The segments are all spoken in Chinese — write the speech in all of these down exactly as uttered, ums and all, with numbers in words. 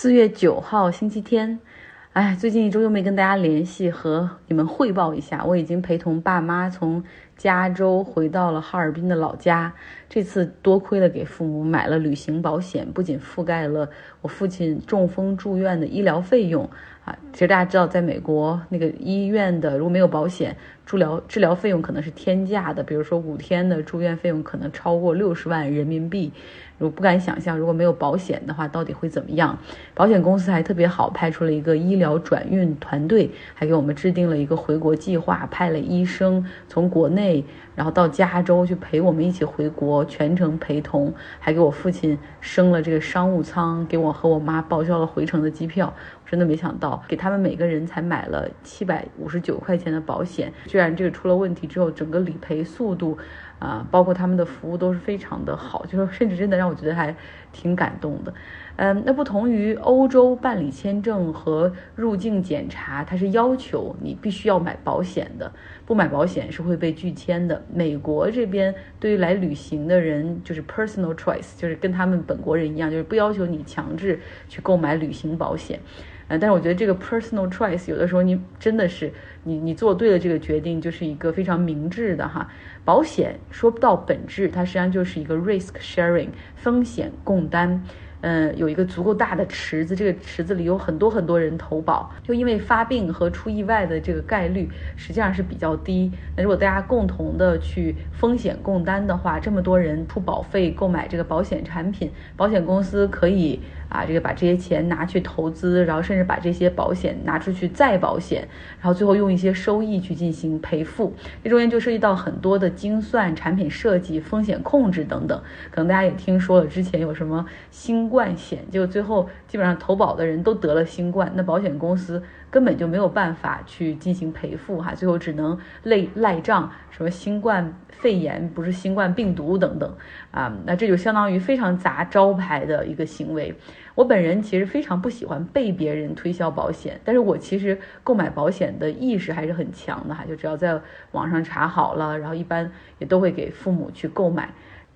四月九号星期天。哎，最近一周又没跟大家联系，和你们汇报一下，我已经陪同爸妈从加州回到了哈尔滨的老家。这次多亏了给父母买了旅行保险，不仅覆盖了我父亲中风住院的医疗费用啊，其实大家知道，在美国那个医院的如果没有保险，治疗治疗费用可能是天价的，比如说五天的住院费用可能超过六十万人民币，我不敢想象如果没有保险的话到底会怎么样。保险公司还特别好，派出了一个医疗转运团队，还给我们制定了一个回国计划，派了医生从国内然后到加州去陪我们一起回国，全程陪同，还给我父亲升了这个商务舱，给我和我妈报销了回程的机票。真的没想到，给他们每个人才买了七百五十九块钱的保险，居然这个出了问题之后，整个理赔速度啊、呃，包括他们的服务都是非常的好，就是甚至真的让我觉得还挺感动的。嗯，那不同于欧洲办理签证和入境检查，它是要求你必须要买保险的，不买保险是会被拒签的。美国这边对于来旅行的人就是 personal choice， 就是跟他们本国人一样，就是不要求你强制去购买旅行保险。呃，但是我觉得这个 personal choice 有的时候你真的是你你做对了这个决定，就是一个非常明智的哈。保险说不到本质，它实际上就是一个 risk sharing 风险共担。嗯，有一个足够大的池子，这个池子里有很多很多人投保，就因为发病和出意外的这个概率实际上是比较低。那如果大家共同的去风险共担的话，这么多人出保费购买这个保险产品，保险公司可以啊，这个把这些钱拿去投资，然后甚至把这些保险拿出去再保险，然后最后用一些收益去进行赔付。这中间就涉及到很多的精算、产品设计、风险控制等等。可能大家也听说了，之前有什么新新冠险，就最后基本上投保的人都得了新冠，那保险公司根本就没有办法去进行赔付哈，最后只能赖赖账什么新冠肺炎不是新冠病毒等等啊，那这就相当于非常砸招牌的一个行为。我本人其实非常不喜欢被别人推销保险，但是我其实购买保险的意识还是很强的哈，就只要在网上查好了，然后一般也都会给父母去购买。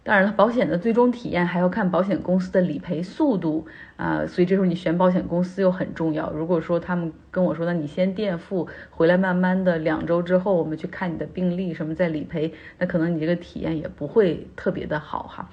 当然了，保险的最终体验还要看保险公司的理赔速度啊、呃，所以这时候你选保险公司又很重要。如果说他们跟我说，那你先垫付，回来慢慢的两周之后我们去看你的病历什么再理赔，那可能你这个体验也不会特别的好哈。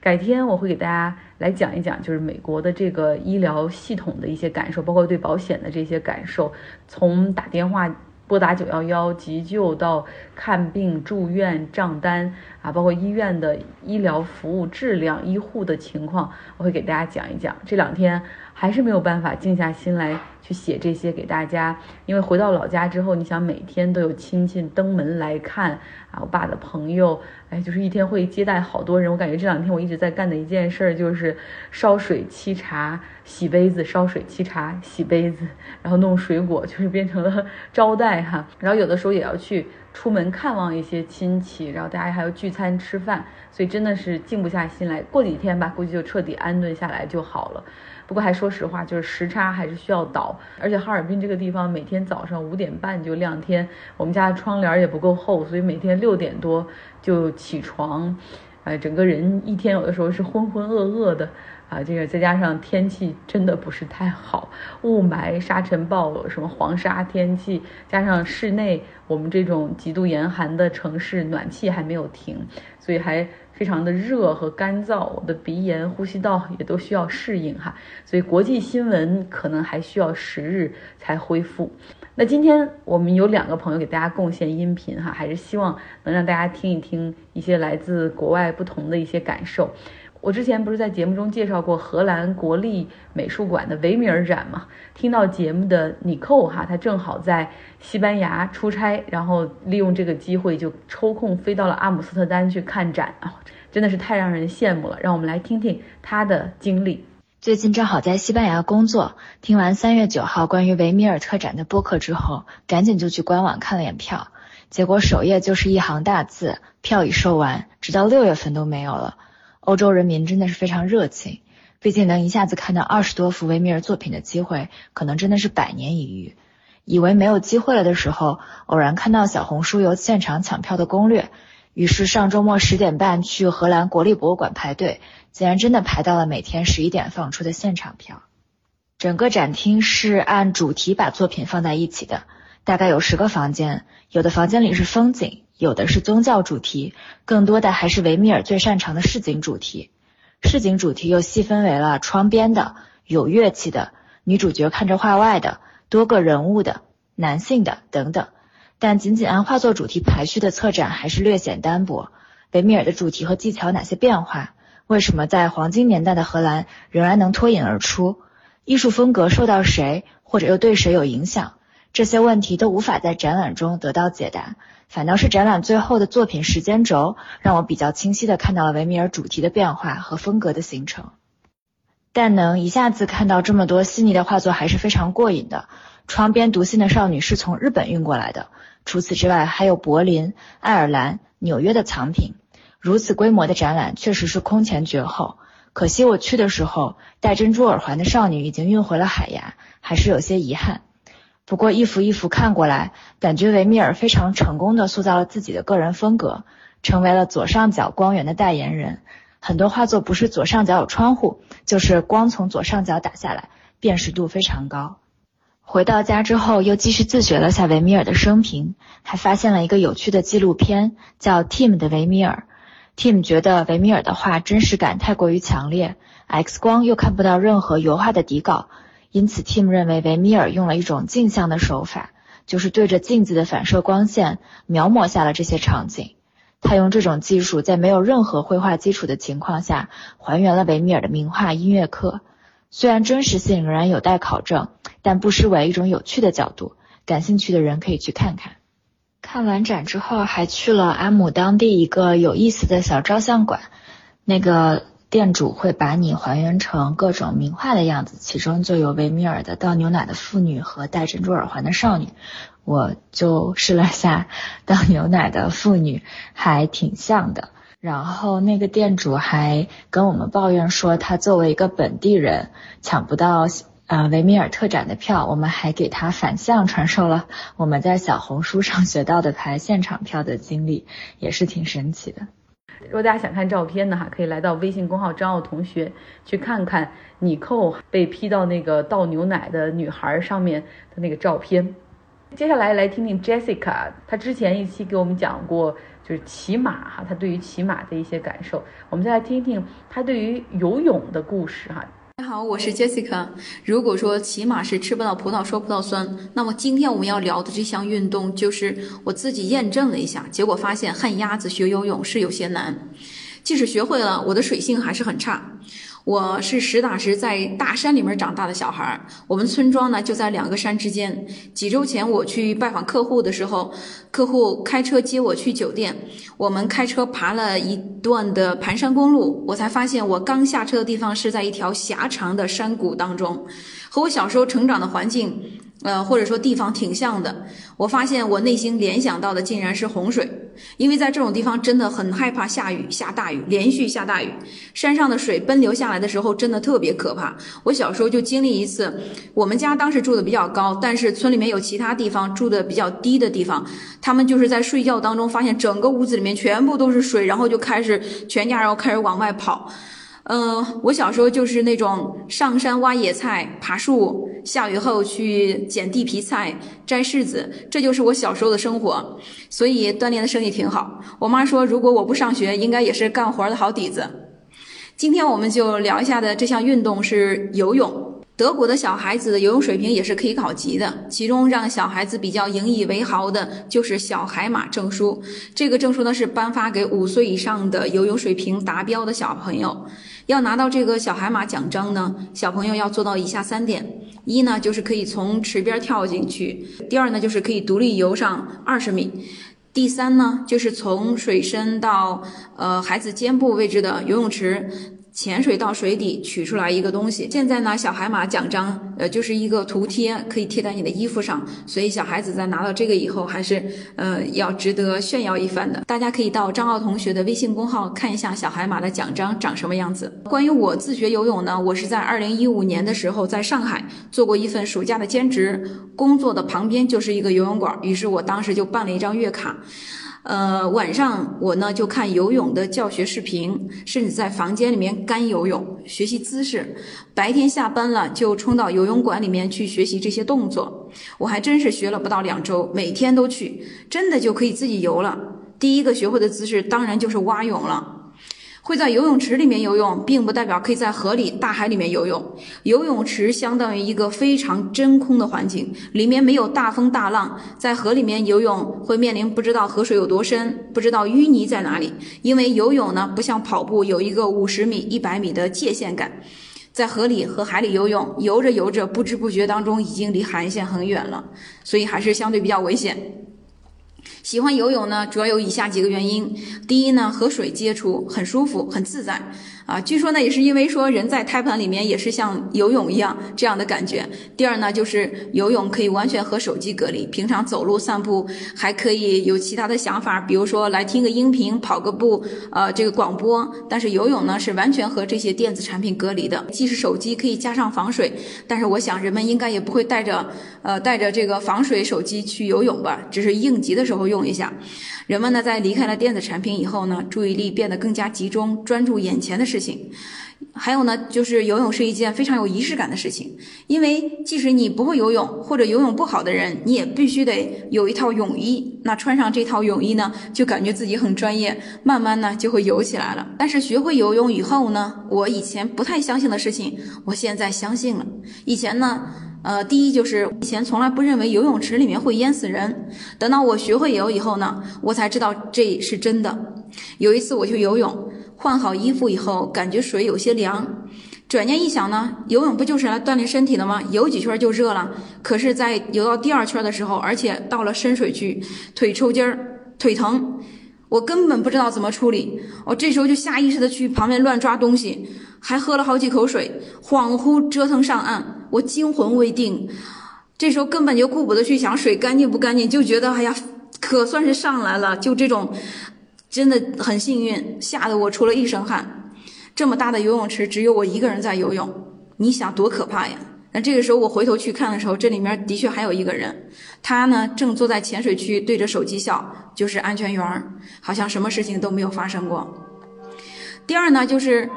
改天我会给大家来讲一讲，就是美国的这个医疗系统的一些感受，包括对保险的这些感受，从打电话拨打九一一急救到看病住院账单啊，包括医院的医疗服务质量、医护的情况，我会给大家讲一讲。这两天还是没有办法静下心来去写这些给大家，因为回到老家之后，你想每天都有亲戚登门来看啊，我爸的朋友，哎，就是一天会接待好多人。我感觉这两天我一直在干的一件事就是烧水沏茶、洗杯子，烧水沏茶、洗杯子，然后弄水果，就是变成了招待。然后有的时候也要去出门看望一些亲戚，然后大家还要聚餐吃饭，所以真的是静不下心来。过几天吧，估计就彻底安顿下来就好了。不过还说实话，就是时差还是需要倒，而且哈尔滨这个地方每天早上五点半就亮天，我们家的窗帘也不够厚，所以每天六点多就起床，哎，整个人一天有的时候是浑浑噩噩的。啊，这个再加上天气真的不是太好，雾霾、沙尘暴、什么黄沙天气，加上室内我们这种极度严寒的城市，暖气还没有停，所以还非常的热和干燥，我的鼻炎、呼吸道也都需要适应哈，所以国际新闻可能还需要十日才恢复。那今天我们有两个朋友给大家贡献音频哈，还是希望能让大家听一听一些来自国外不同的一些感受。我之前不是在节目中介绍过荷兰国立美术馆的维米尔展嘛？听到节目的妮蔻哈，她正好在西班牙出差，然后利用这个机会就抽空飞到了阿姆斯特丹去看展啊、哦，真的是太让人羡慕了。让我们来听听她的经历。最近正好在西班牙工作，听完三月九号关于维米尔特展的播客之后，赶紧就去官网看了眼票，结果首页就是一行大字：票已售完，直到六月份都没有了。欧洲人民真的是非常热情，毕竟能一下子看到二十多幅维米尔作品的机会，可能真的是百年一遇。以为没有机会了的时候，偶然看到小红书有现场抢票的攻略，于是上周末十点半去荷兰国立博物馆排队，竟然真的排到了每天十一点放出的现场票。整个展厅是按主题把作品放在一起的，大概有十个房间，有的房间里是风景，有的是宗教主题，更多的还是维米尔最擅长的市井主题。市井主题又细分为了窗边的、有乐器的、女主角看着画外的、多个人物的、男性的等等。但仅仅按画作主题排序的策展还是略显单薄。维米尔的主题和技巧哪些变化？为什么在黄金年代的荷兰仍然能脱颖而出？艺术风格受到谁或者又对谁有影响？这些问题都无法在展览中得到解答，反倒是展览最后的作品时间轴让我比较清晰地看到了维米尔主题的变化和风格的形成。但能一下子看到这么多细腻的画作还是非常过瘾的。窗边读信的少女是从日本运过来的，除此之外还有柏林、爱尔兰、纽约的藏品。如此规模的展览确实是空前绝后，可惜我去的时候，戴珍珠耳环的少女已经运回了海牙，还是有些遗憾。不过一幅一幅看过来，感觉维米尔非常成功地塑造了自己的个人风格，成为了左上角光源的代言人。很多画作不是左上角有窗户，就是光从左上角打下来，辨识度非常高。回到家之后，又继续自学了下维米尔的生平，还发现了一个有趣的纪录片，叫《Tim 的维米尔》。Tim 觉得维米尔的画真实感太过于强烈， X 光又看不到任何油画的底稿，因此 Tim 认为维米尔用了一种镜像的手法，就是对着镜子的反射光线描摹下了这些场景。他用这种技术在没有任何绘画基础的情况下还原了维米尔的名画《音乐课》，虽然真实性仍然有待考证，但不失为一种有趣的角度，感兴趣的人可以去看看。看完展之后还去了阿姆当地一个有意思的小照相馆，那个店主会把你还原成各种名画的样子，其中就有维米尔的《倒牛奶的妇女》和《戴珍珠耳环的少女》。我就试了下《倒牛奶的妇女》，还挺像的。然后那个店主还跟我们抱怨说，他作为一个本地人抢不到呃，维米尔特展的票，我们还给他反向传授了我们在小红书上学到的排现场票的经历，也是挺神奇的。如果大家想看照片呢，可以来到微信公号张奥同学去看看妮蔻被 P 到那个倒牛奶的女孩上面的那个照片。接下来来听听 Jessica， 她之前一期给我们讲过就是骑马哈，她对于骑马的一些感受，我们再来听听她对于游泳的故事哈。大家好，我是 Jessica。 如果说骑马是吃不到葡萄说葡萄酸，那么今天我们要聊的这项运动，就是我自己验证了一下，结果发现旱鸭子学游泳是有些难，即使学会了，我的水性还是很差。我是实打实在大山里面长大的小孩，我们村庄呢就在两个山之间。几周前我去拜访客户的时候，客户开车接我去酒店，我们开车爬了一段的盘山公路，我才发现我刚下车的地方是在一条狭长的山谷当中，和我小时候成长的环境呃，或者说地方挺像的。我发现我内心联想到的竟然是洪水，因为在这种地方真的很害怕下雨，下大雨，连续下大雨，山上的水奔流下来的时候真的特别可怕。我小时候就经历一次，我们家当时住的比较高，但是村里面有其他地方住的比较低的地方，他们就是在睡觉当中发现整个屋子里面全部都是水，然后就开始全家然后开始往外跑。呃，我小时候就是那种上山挖野菜、爬树，下雨后去捡地皮菜、摘柿子，这就是我小时候的生活，所以锻炼的身体挺好。我妈说，如果我不上学，应该也是干活的好底子。今天我们就聊一下的这项运动是游泳。德国的小孩子的游泳水平也是可以考级的，其中让小孩子比较引以为豪的就是小海马证书。这个证书呢是颁发给五岁以上的游泳水平达标的小朋友。要拿到这个小海马奖章呢，小朋友要做到以下三点：一呢就是可以从池边跳进去；第二呢就是可以独立游上二十米；第三呢就是从水深到呃孩子肩部位置的游泳池潜水到水底取出来一个东西。现在呢小海马奖章呃就是一个图贴，可以贴在你的衣服上，所以小孩子在拿到这个以后还是呃要值得炫耀一番的。大家可以到张奥同学的微信公号看一下小海马的奖章长什么样子。关于我自学游泳呢，我是在二零一五年的时候在上海做过一份暑假的兼职工作，的旁边就是一个游泳馆，于是我当时就办了一张月卡。呃，晚上我呢就看游泳的教学视频，甚至在房间里面干游泳，学习姿势。白天下班了就冲到游泳馆里面去学习这些动作。我还真是学了不到两周，每天都去，真的就可以自己游了。第一个学会的姿势当然就是蛙泳了。会在游泳池里面游泳，并不代表可以在河里、大海里面游泳。游泳池相当于一个非常真空的环境，里面没有大风大浪。在河里面游泳会面临不知道河水有多深，不知道淤泥在哪里。因为游泳呢，不像跑步有一个五十米、一百米的界限感。在河里和海里游泳，游着游着，不知不觉当中已经离海线很远了，所以还是相对比较危险。喜欢游泳呢，主要有以下几个原因。第一呢，和水接触很舒服，很自在啊。据说呢，也是因为说人在胎盘里面也是像游泳一样这样的感觉。第二呢，就是游泳可以完全和手机隔离，平常走路散步还可以有其他的想法，比如说来听个音频、跑个步，呃，这个广播。但是游泳呢是完全和这些电子产品隔离的，即使手机可以加上防水，但是我想人们应该也不会带着呃带着这个防水手机去游泳吧，只是应急的时候用一下。人们呢在离开了电子产品以后呢，注意力变得更加集中，专注眼前的事情。还有呢，就是游泳是一件非常有仪式感的事情，因为即使你不会游泳或者游泳不好的人，你也必须得有一套泳衣。那穿上这套泳衣呢，就感觉自己很专业，慢慢呢就会游起来了。但是学会游泳以后呢，我以前不太相信的事情，我现在相信了。以前呢呃，第一就是以前从来不认为游泳池里面会淹死人，等到我学会游以后呢，我才知道这是真的。有一次我去游泳，换好衣服以后感觉水有些凉，转念一想呢，游泳不就是来锻炼身体的吗？游几圈就热了。可是在游到第二圈的时候，而且到了深水区，腿抽筋儿，腿疼，我根本不知道怎么处理。我这时候就下意识的去旁边乱抓东西，还喝了好几口水，恍惚折腾上岸。我惊魂未定，这时候根本就顾不得去想水干净不干净，就觉得哎呀，可算是上来了。就这种真的很幸运，吓得我出了一身汗。这么大的游泳池只有我一个人在游泳，你想多可怕呀。那这个时候我回头去看的时候，这里面的确还有一个人，他呢正坐在浅水区对着手机笑，就是安全员，好像什么事情都没有发生过。第二呢，就是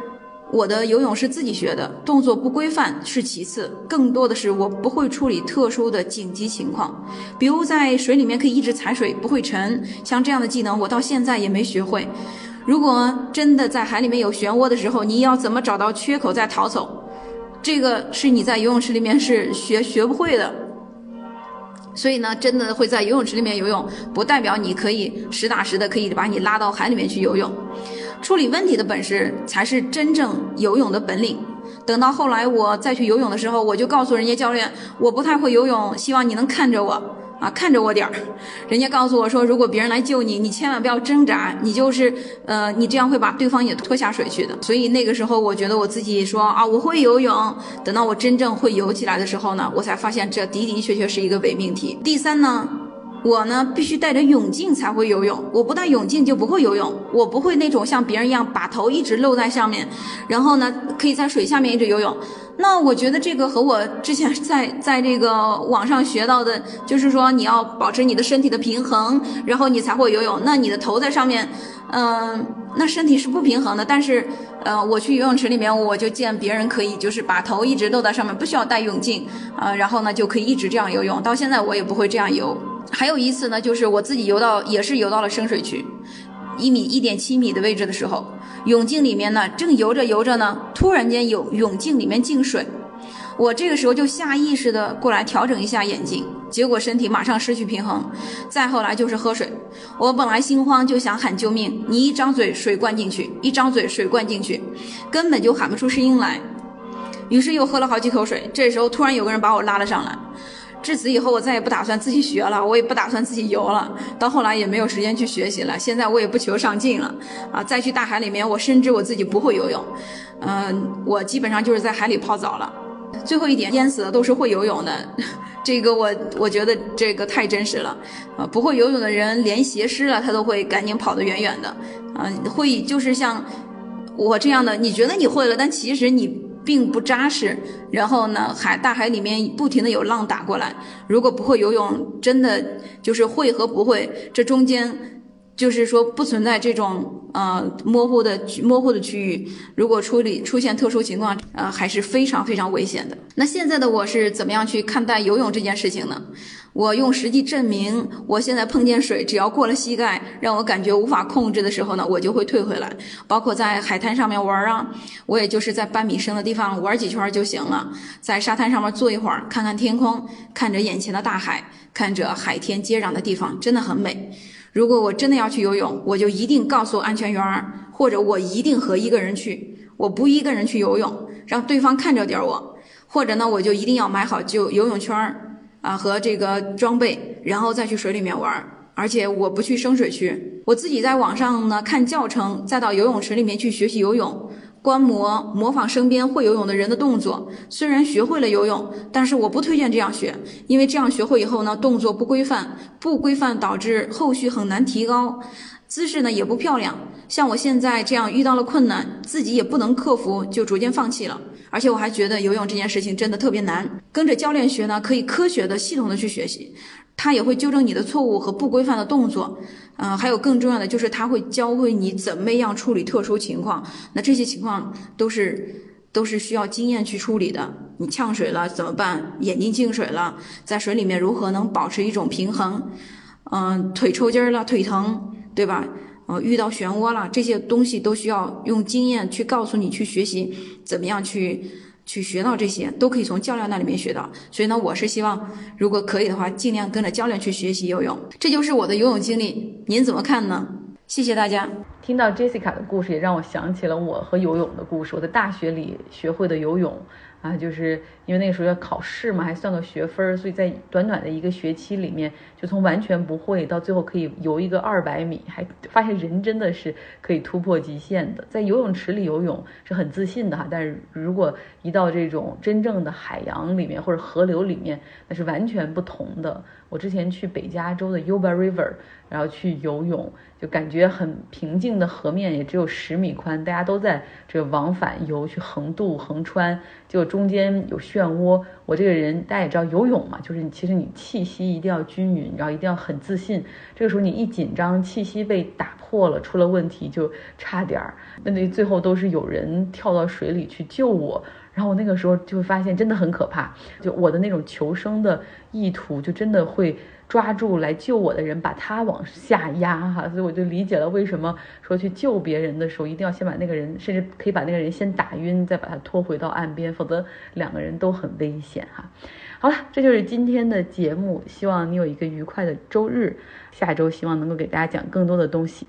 我的游泳是自己学的，动作不规范是其次，更多的是我不会处理特殊的紧急情况，比如在水里面可以一直踩水不会沉，像这样的技能我到现在也没学会。如果真的在海里面有漩涡的时候，你要怎么找到缺口再逃走，这个是你在游泳池里面是学学不会的。所以呢，真的会在游泳池里面游泳，不代表你可以实打实的可以把你拉到海里面去游泳。处理问题的本事才是真正游泳的本领。等到后来我再去游泳的时候，我就告诉人家教练，我不太会游泳，希望你能看着我啊，看着我点儿。人家告诉我说，如果别人来救你，你千万不要挣扎，你就是呃，你这样会把对方也拖下水去的。所以那个时候我觉得我自己说啊，我会游泳。等到我真正会游起来的时候呢，我才发现这的的确确是一个伪命题。第三呢，我呢必须带着泳镜才会游泳，我不带泳镜就不会游泳。我不会那种像别人一样把头一直露在上面，然后呢可以在水下面一直游泳。那我觉得这个和我之前在在这个网上学到的，就是说你要保持你的身体的平衡，然后你才会游泳。那你的头在上面，嗯、呃，那身体是不平衡的。但是，呃，我去游泳池里面，我就见别人可以就是把头一直露在上面，不需要戴泳镜啊、呃，然后呢就可以一直这样游泳。到现在我也不会这样游。还有一次呢，就是我自己游到也是游到了深水区，一米一点七米的位置的时候。泳镜里面呢正游着游着呢，突然间有泳镜里面进水，我这个时候就下意识的过来调整一下眼睛，结果身体马上失去平衡。再后来就是喝水，我本来心慌就想喊救命，你一张嘴水灌进去，一张嘴水灌进去，根本就喊不出声音来，于是又喝了好几口水。这时候突然有个人把我拉了上来。至此以后我再也不打算自己学了，我也不打算自己游了，到后来也没有时间去学习了，现在我也不求上进了啊！再去大海里面，我深知我自己不会游泳，嗯、呃，我基本上就是在海里泡澡了。最后一点，淹死的都是会游泳的，这个我我觉得这个太真实了啊！不会游泳的人连鞋湿了他都会赶紧跑得远远的啊！会就是像我这样的，你觉得你会了，但其实你并不扎实，然后呢，海大海里面不停的有浪打过来。如果不会游泳，真的就是会和不会，这中间就是说不存在这种呃模糊的模糊的区域，如果处理出现特殊情况，呃还是非常非常危险的。那现在的我是怎么样去看待游泳这件事情呢？我用实际证明，我现在碰见水，只要过了膝盖，让我感觉无法控制的时候呢，我就会退回来。包括在海滩上面玩啊，我也就是在半米深的地方玩几圈就行了，在沙滩上面坐一会儿，看看天空，看着眼前的大海，看着海天接壤的地方，真的很美。如果我真的要去游泳，我就一定告诉安全员，或者我一定和一个人去，我不一个人去游泳，让对方看着点我，或者呢，我就一定要买好就游泳圈啊和这个装备，然后再去水里面玩，而且我不去深水区。我自己在网上呢看教程，再到游泳池里面去学习游泳，观摩模仿身边会游泳的人的动作。虽然学会了游泳，但是我不推荐这样学，因为这样学会以后呢，动作不规范，不规范导致后续很难提高，姿势呢也不漂亮。像我现在这样遇到了困难，自己也不能克服，就逐渐放弃了。而且我还觉得游泳这件事情真的特别难，跟着教练学呢，可以科学的系统的去学习，他也会纠正你的错误和不规范的动作，呃，还有更重要的就是他会教会你怎么样处理特殊情况，那这些情况都是都是需要经验去处理的。你呛水了怎么办？眼睛进水了，在水里面如何能保持一种平衡？嗯、呃，腿抽筋了，腿疼，对吧？呃，遇到漩涡了，这些东西都需要用经验去告诉你去学习，怎么样去去学到这些，都可以从教练那里面学到。所以呢，我是希望如果可以的话，尽量跟着教练去学习游泳。这就是我的游泳经历，您怎么看呢？谢谢大家。听到 Jessica 的故事，也让我想起了我和游泳的故事。我在大学里学会的游泳啊，就是因为那个时候要考试嘛，还算个学分，所以在短短的一个学期里面，就从完全不会到最后可以游一个二百米，还发现人真的是可以突破极限的。在游泳池里游泳是很自信的哈，但是如果一到这种真正的海洋里面或者河流里面，那是完全不同的。我之前去北加州的 Yuba River， 然后去游泳，就感觉很平静的河面也只有十米宽，大家都在这往返游，去横渡横穿，就中间有漩涡。我这个人大家也知道，游泳嘛，就是你其实你气息一定要均匀，然后一定要很自信。这个时候你一紧张，气息被打破了，出了问题就差点儿。那那最后都是有人跳到水里去救我。然后我那个时候就会发现真的很可怕，就我的那种求生的意图，就真的会抓住来救我的人，把他往下压哈，所以我就理解了为什么说去救别人的时候，一定要先把那个人，甚至可以把那个人先打晕，再把他拖回到岸边，否则两个人都很危险哈。好了，这就是今天的节目，希望你有一个愉快的周日，下周希望能够给大家讲更多的东西。